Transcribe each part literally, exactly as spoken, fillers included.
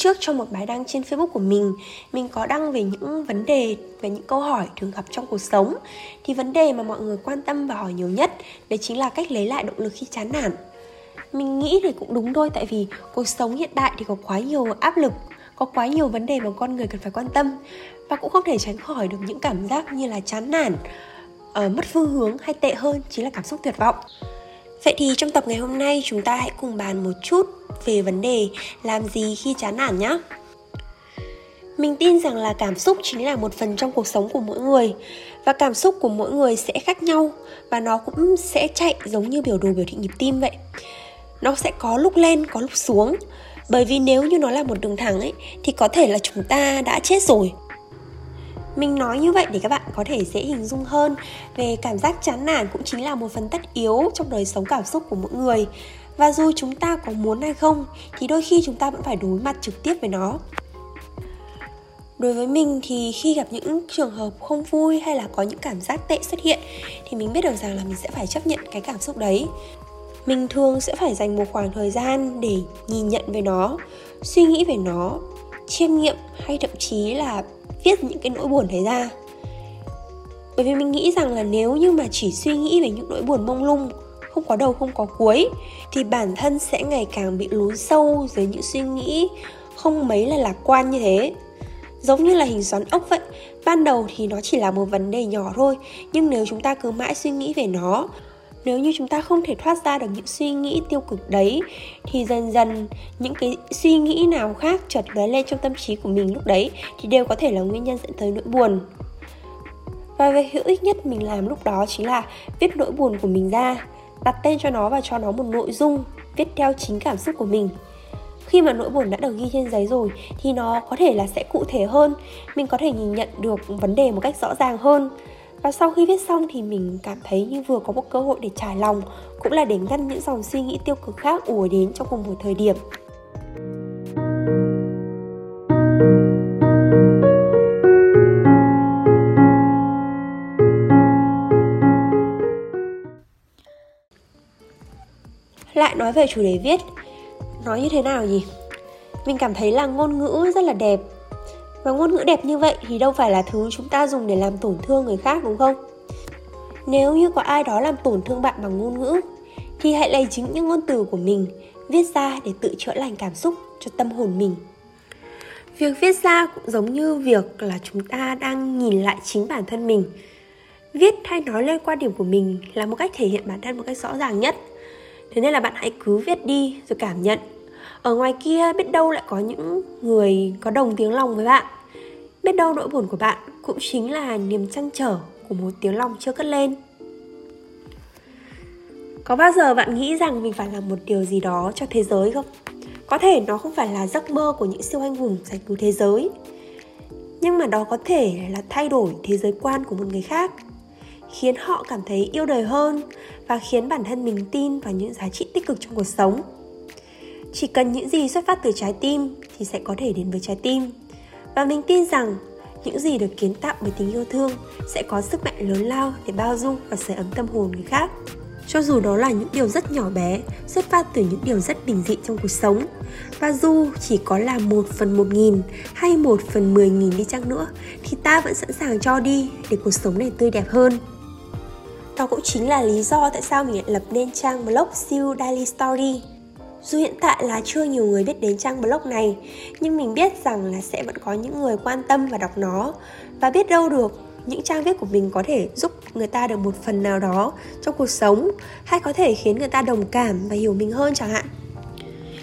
Trước trong một bài đăng trên Facebook của mình, mình có đăng về những vấn đề và những câu hỏi thường gặp trong cuộc sống. Thì vấn đề mà mọi người quan tâm và hỏi nhiều nhất, đấy chính là cách lấy lại động lực khi chán nản. Mình nghĩ thì cũng đúng thôi, tại vì cuộc sống hiện đại thì có quá nhiều áp lực, có quá nhiều vấn đề mà con người cần phải quan tâm. Và cũng không thể tránh khỏi được những cảm giác như là chán nản, uh, mất phương hướng hay tệ hơn chính là cảm xúc tuyệt vọng. Vậy thì trong tập ngày hôm nay chúng ta hãy cùng bàn một chút về vấn đề làm gì khi chán nản nhé. Mình tin rằng là cảm xúc chính là một phần trong cuộc sống của mỗi người. Và cảm xúc của mỗi người sẽ khác nhau. Và nó cũng sẽ chạy giống như biểu đồ biểu thị nhịp tim vậy. Nó sẽ có lúc lên, có lúc xuống. Bởi vì nếu như nó là một đường thẳng ấy, thì có thể là chúng ta đã chết rồi. Mình nói như vậy để các bạn có thể dễ hình dung hơn về cảm giác chán nản cũng chính là một phần tất yếu trong đời sống cảm xúc của mỗi người. Và dù chúng ta có muốn hay không thì đôi khi chúng ta vẫn phải đối mặt trực tiếp với nó. Đối với mình thì khi gặp những trường hợp không vui hay là có những cảm giác tệ xuất hiện thì mình biết được rằng là mình sẽ phải chấp nhận cái cảm xúc đấy. Mình thường sẽ phải dành một khoảng thời gian để nhìn nhận về nó, suy nghĩ về nó, chiêm nghiệm hay thậm chí là viết những cái nỗi buồn đấy ra. Bởi vì mình nghĩ rằng là nếu như mà chỉ suy nghĩ về những nỗi buồn mông lung, không có đầu không có cuối, thì bản thân sẽ ngày càng bị lún sâu dưới những suy nghĩ không mấy là lạc quan như thế. Giống như là hình xoắn ốc vậy, ban đầu thì nó chỉ là một vấn đề nhỏ thôi, nhưng nếu chúng ta cứ mãi suy nghĩ về nó, nếu như chúng ta không thể thoát ra được những suy nghĩ tiêu cực đấy, thì dần dần những cái suy nghĩ nào khác chợt lóe lên trong tâm trí của mình lúc đấy thì đều có thể là nguyên nhân dẫn tới nỗi buồn. Và việc hữu ích nhất mình làm lúc đó chính là viết nỗi buồn của mình ra, đặt tên cho nó và cho nó một nội dung, viết theo chính cảm xúc của mình. Khi mà nỗi buồn đã được ghi trên giấy rồi thì nó có thể là sẽ cụ thể hơn, mình có thể nhìn nhận được vấn đề một cách rõ ràng hơn. Và sau khi viết xong thì mình cảm thấy như vừa có một cơ hội để trải lòng, cũng là để ngăn những dòng suy nghĩ tiêu cực khác ùa đến trong cùng một thời điểm. Lại nói về chủ đề viết, nói như thế nào nhỉ? Mình cảm thấy là ngôn ngữ rất là đẹp. Và ngôn ngữ đẹp như vậy thì đâu phải là thứ chúng ta dùng để làm tổn thương người khác, đúng không? Nếu như có ai đó làm tổn thương bạn bằng ngôn ngữ thì hãy lấy chính những ngôn từ của mình viết ra để tự chữa lành cảm xúc cho tâm hồn mình. Việc viết ra cũng giống như việc là chúng ta đang nhìn lại chính bản thân mình. Viết hay nói lên quan điểm của mình là một cách thể hiện bản thân một cách rõ ràng nhất. Thế nên là bạn hãy cứ viết đi rồi cảm nhận. Ở ngoài kia biết đâu lại có những người có đồng tiếng lòng với bạn. Biết đâu nỗi buồn của bạn cũng chính là niềm trăn trở của một tiếng lòng chưa cất lên. Có bao giờ bạn nghĩ rằng mình phải làm một điều gì đó cho thế giới không? Có thể nó không phải là giấc mơ của những siêu anh hùng giải cứu thế giới, nhưng mà đó có thể là thay đổi thế giới quan của một người khác, khiến họ cảm thấy yêu đời hơn và khiến bản thân mình tin vào những giá trị tích cực trong cuộc sống. Chỉ cần những gì xuất phát từ trái tim thì sẽ có thể đến với trái tim. Và mình tin rằng những gì được kiến tạo bởi tình yêu thương sẽ có sức mạnh lớn lao để bao dung và sưởi ấm tâm hồn người khác. Cho dù đó là những điều rất nhỏ bé, xuất phát từ những điều rất bình dị trong cuộc sống. Và dù chỉ có là một phần một nghìn hay một phần mười nghìn đi chăng nữa thì ta vẫn sẵn sàng cho đi để cuộc sống này tươi đẹp hơn. Đó cũng chính là lý do tại sao mình lại lập nên trang blog Siêu Daily Story. Dù hiện tại là chưa nhiều người biết đến trang blog này, nhưng mình biết rằng là sẽ vẫn có những người quan tâm và đọc nó. Và biết đâu được, những trang viết của mình có thể giúp người ta được một phần nào đó trong cuộc sống, hay có thể khiến người ta đồng cảm và hiểu mình hơn chẳng hạn.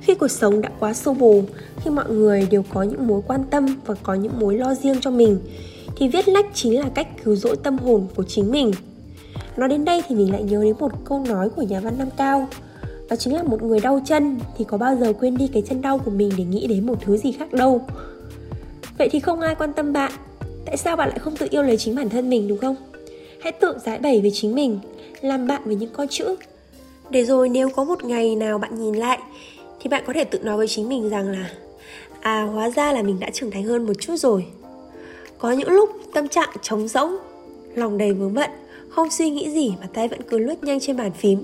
Khi cuộc sống đã quá xô bồ, khi mọi người đều có những mối quan tâm và có những mối lo riêng cho mình, thì viết lách chính là cách cứu rỗi tâm hồn của chính mình. Nói đến đây thì mình lại nhớ đến một câu nói của nhà văn Nam Cao. Đó chính là một người đau chân thì có bao giờ quên đi cái chân đau của mình để nghĩ đến một thứ gì khác đâu. Vậy thì không ai quan tâm bạn, Tại sao bạn lại không tự yêu lấy chính bản thân mình, đúng không? Hãy tự giải bày với chính mình, làm bạn với những con chữ. Để rồi nếu có một ngày nào bạn nhìn lại thì bạn có thể tự nói với chính mình rằng là à, hóa ra là mình đã trưởng thành hơn một chút rồi. Có những lúc tâm trạng trống rỗng, lòng đầy vướng bận, không suy nghĩ gì mà tay vẫn cứ lướt nhanh trên bàn phím.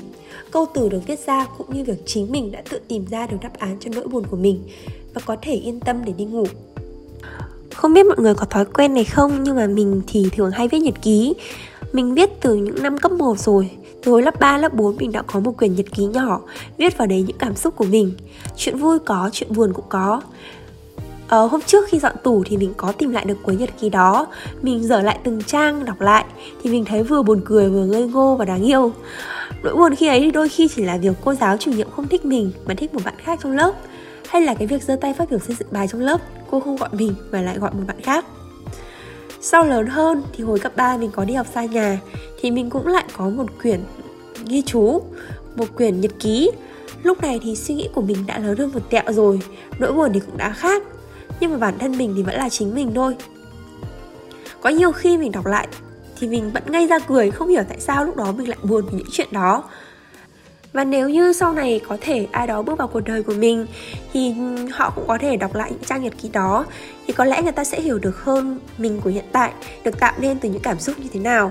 Câu từ được viết ra cũng như việc chính mình đã tự tìm ra được đáp án cho nỗi buồn của mình và có thể yên tâm để đi ngủ. Không biết mọi người có thói quen này không, nhưng mà mình thì thường hay viết nhật ký. Mình viết từ những năm cấp một rồi. Từ hồi lớp ba, lớp bốn mình đã có một quyển nhật ký nhỏ, viết vào đấy những cảm xúc của mình. Chuyện vui có, chuyện buồn cũng có. Ờ, hôm trước khi dọn tủ thì mình có tìm lại được cuốn nhật ký đó. Mình dở lại từng trang, đọc lại thì mình thấy vừa buồn cười, vừa ngây ngô và đáng yêu. Nỗi buồn khi ấy thì đôi khi chỉ là việc cô giáo chủ nhiệm không thích mình mà thích một bạn khác trong lớp, hay là cái việc giơ tay phát biểu xây dựng bài trong lớp, cô không gọi mình mà lại gọi một bạn khác. Sau lớn hơn thì hồi cấp ba mình có đi học xa nhà, thì mình cũng lại có một quyển ghi chú, một quyển nhật ký. Lúc này thì suy nghĩ của mình đã lớn hơn một tẹo rồi, nỗi buồn thì cũng đã khác, nhưng mà bản thân mình thì vẫn là chính mình thôi. Có nhiều khi mình đọc lại thì mình vẫn ngây ra cười, không hiểu tại sao lúc đó mình lại buồn vì những chuyện đó. Và nếu như sau này có thể ai đó bước vào cuộc đời của mình thì họ cũng có thể đọc lại những trang nhật ký đó, thì có lẽ người ta sẽ hiểu được hơn mình của hiện tại được tạo nên từ những cảm xúc như thế nào.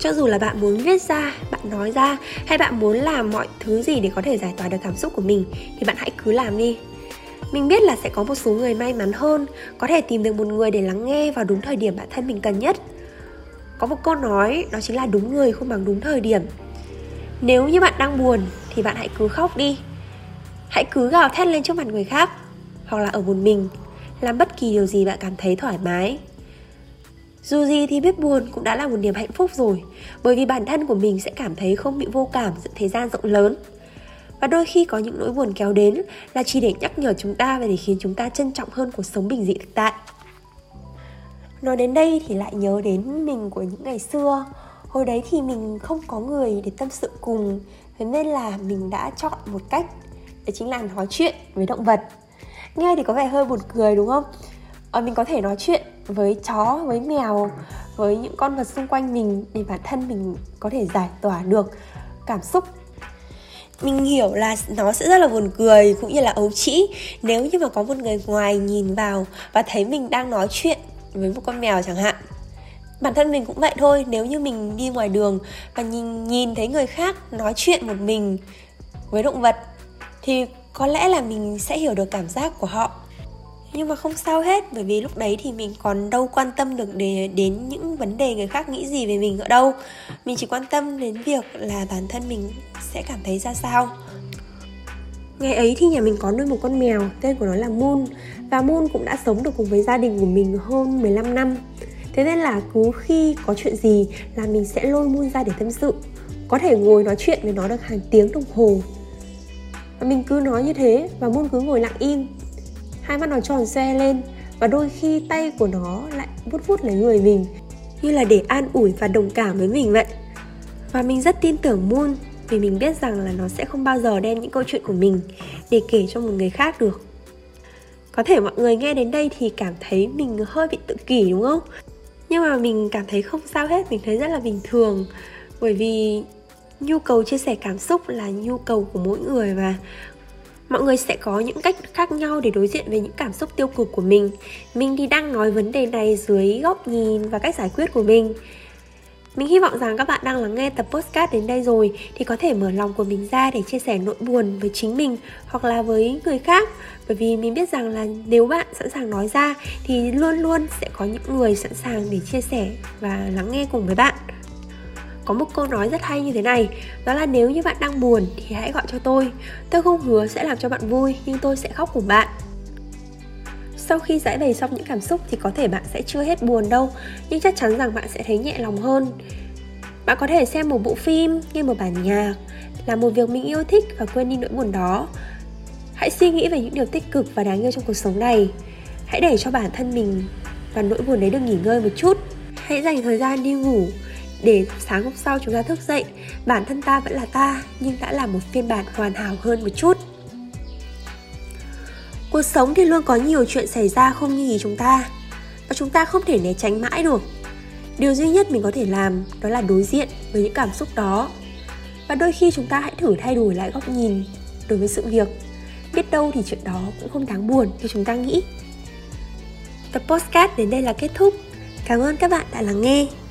Cho dù là bạn muốn viết ra, bạn nói ra, hay bạn muốn làm mọi thứ gì để có thể giải tỏa được cảm xúc của mình thì bạn hãy cứ làm đi. Mình biết là sẽ có một số người may mắn hơn, có thể tìm được một người để lắng nghe vào đúng thời điểm bản thân mình cần nhất. Có một câu nói đó chính là đúng người không bằng đúng thời điểm. Nếu như bạn đang buồn thì bạn hãy cứ khóc đi. Hãy cứ gào thét lên trước mặt người khác, hoặc là ở một mình, làm bất kỳ điều gì bạn cảm thấy thoải mái. Dù gì thì biết buồn cũng đã là một niềm hạnh phúc rồi, bởi vì bản thân của mình sẽ cảm thấy không bị vô cảm giữa thế gian rộng lớn. Và đôi khi có những nỗi buồn kéo đến là chỉ để nhắc nhở chúng ta và để khiến chúng ta trân trọng hơn cuộc sống bình dị thực tại. Nói đến đây thì lại nhớ đến mình của những ngày xưa. Hồi đấy thì mình không có người để tâm sự cùng, thế nên là mình đã chọn một cách, đó chính là nói chuyện với động vật. Nghe thì có vẻ hơi buồn cười đúng không? Ờ, mình có thể nói chuyện với chó, với mèo, với những con vật xung quanh mình để bản thân mình có thể giải tỏa được cảm xúc. Mình hiểu là nó sẽ rất là buồn cười cũng như là ấu trĩ nếu như mà có một người ngoài nhìn vào và thấy mình đang nói chuyện với một con mèo chẳng hạn. Bản thân mình cũng vậy thôi, nếu như mình đi ngoài đường và nhìn, nhìn thấy người khác nói chuyện một mình với động vật thì có lẽ là mình sẽ hiểu được cảm giác của họ. Nhưng mà không sao hết, bởi vì lúc đấy thì mình còn đâu quan tâm được để, đến những vấn đề người khác nghĩ gì về mình ở đâu. Mình chỉ quan tâm đến việc là bản thân mình sẽ cảm thấy ra sao. Ngày ấy thì nhà mình có nuôi một con mèo, tên của nó là Mun. Và Mun cũng đã sống được cùng với gia đình của mình hơn mười lăm năm. Thế nên là cứ khi có chuyện gì là mình sẽ lôi Mun ra để tâm sự. Có thể ngồi nói chuyện với nó được hàng tiếng đồng hồ. Và mình cứ nói như thế và Mun cứ ngồi lặng im, hai mắt nó tròn xoe lên và đôi khi tay của nó lại vuốt vuốt lấy người mình, như là để an ủi và đồng cảm với mình vậy. Và mình rất tin tưởng Mun, vì mình biết rằng là nó sẽ không bao giờ đem những câu chuyện của mình để kể cho một người khác được. Có thể mọi người nghe đến đây thì cảm thấy mình hơi bị tự kỷ đúng không? Nhưng mà mình cảm thấy không sao hết, mình thấy rất là bình thường. Bởi vì nhu cầu chia sẻ cảm xúc là nhu cầu của mỗi người và mọi người sẽ có những cách khác nhau để đối diện với những cảm xúc tiêu cực của mình. Mình thì đang nói vấn đề này dưới góc nhìn và cách giải quyết của mình. Mình hy vọng rằng các bạn đang lắng nghe tập podcast đến đây rồi thì có thể mở lòng của mình ra để chia sẻ nỗi buồn với chính mình hoặc là với người khác. Bởi vì mình biết rằng là nếu bạn sẵn sàng nói ra thì luôn luôn sẽ có những người sẵn sàng để chia sẻ và lắng nghe cùng với bạn. Có một câu nói rất hay như thế này, đó là nếu như bạn đang buồn thì hãy gọi cho tôi. Tôi không hứa sẽ làm cho bạn vui, nhưng tôi sẽ khóc cùng bạn. Sau khi giải bày xong những cảm xúc thì có thể bạn sẽ chưa hết buồn đâu, nhưng chắc chắn rằng bạn sẽ thấy nhẹ lòng hơn. Bạn có thể xem một bộ phim, nghe một bản nhạc, làm một việc mình yêu thích và quên đi nỗi buồn đó. Hãy suy nghĩ về những điều tích cực và đáng yêu trong cuộc sống này. Hãy để cho bản thân mình và nỗi buồn đấy được nghỉ ngơi một chút. Hãy dành thời gian đi ngủ để sáng hôm sau chúng ta thức dậy, bản thân ta vẫn là ta nhưng đã là một phiên bản hoàn hảo hơn một chút. Cuộc sống thì luôn có nhiều chuyện xảy ra không như ý chúng ta. và chúng ta không thể né tránh mãi được. Điều duy nhất mình có thể làm đó là đối diện với những cảm xúc đó. Và đôi khi chúng ta hãy thử thay đổi lại góc nhìn đối với sự việc. Biết đâu thì chuyện đó cũng không đáng buồn như chúng ta nghĩ. Tập podcast đến đây là kết thúc. Cảm ơn các bạn đã lắng nghe.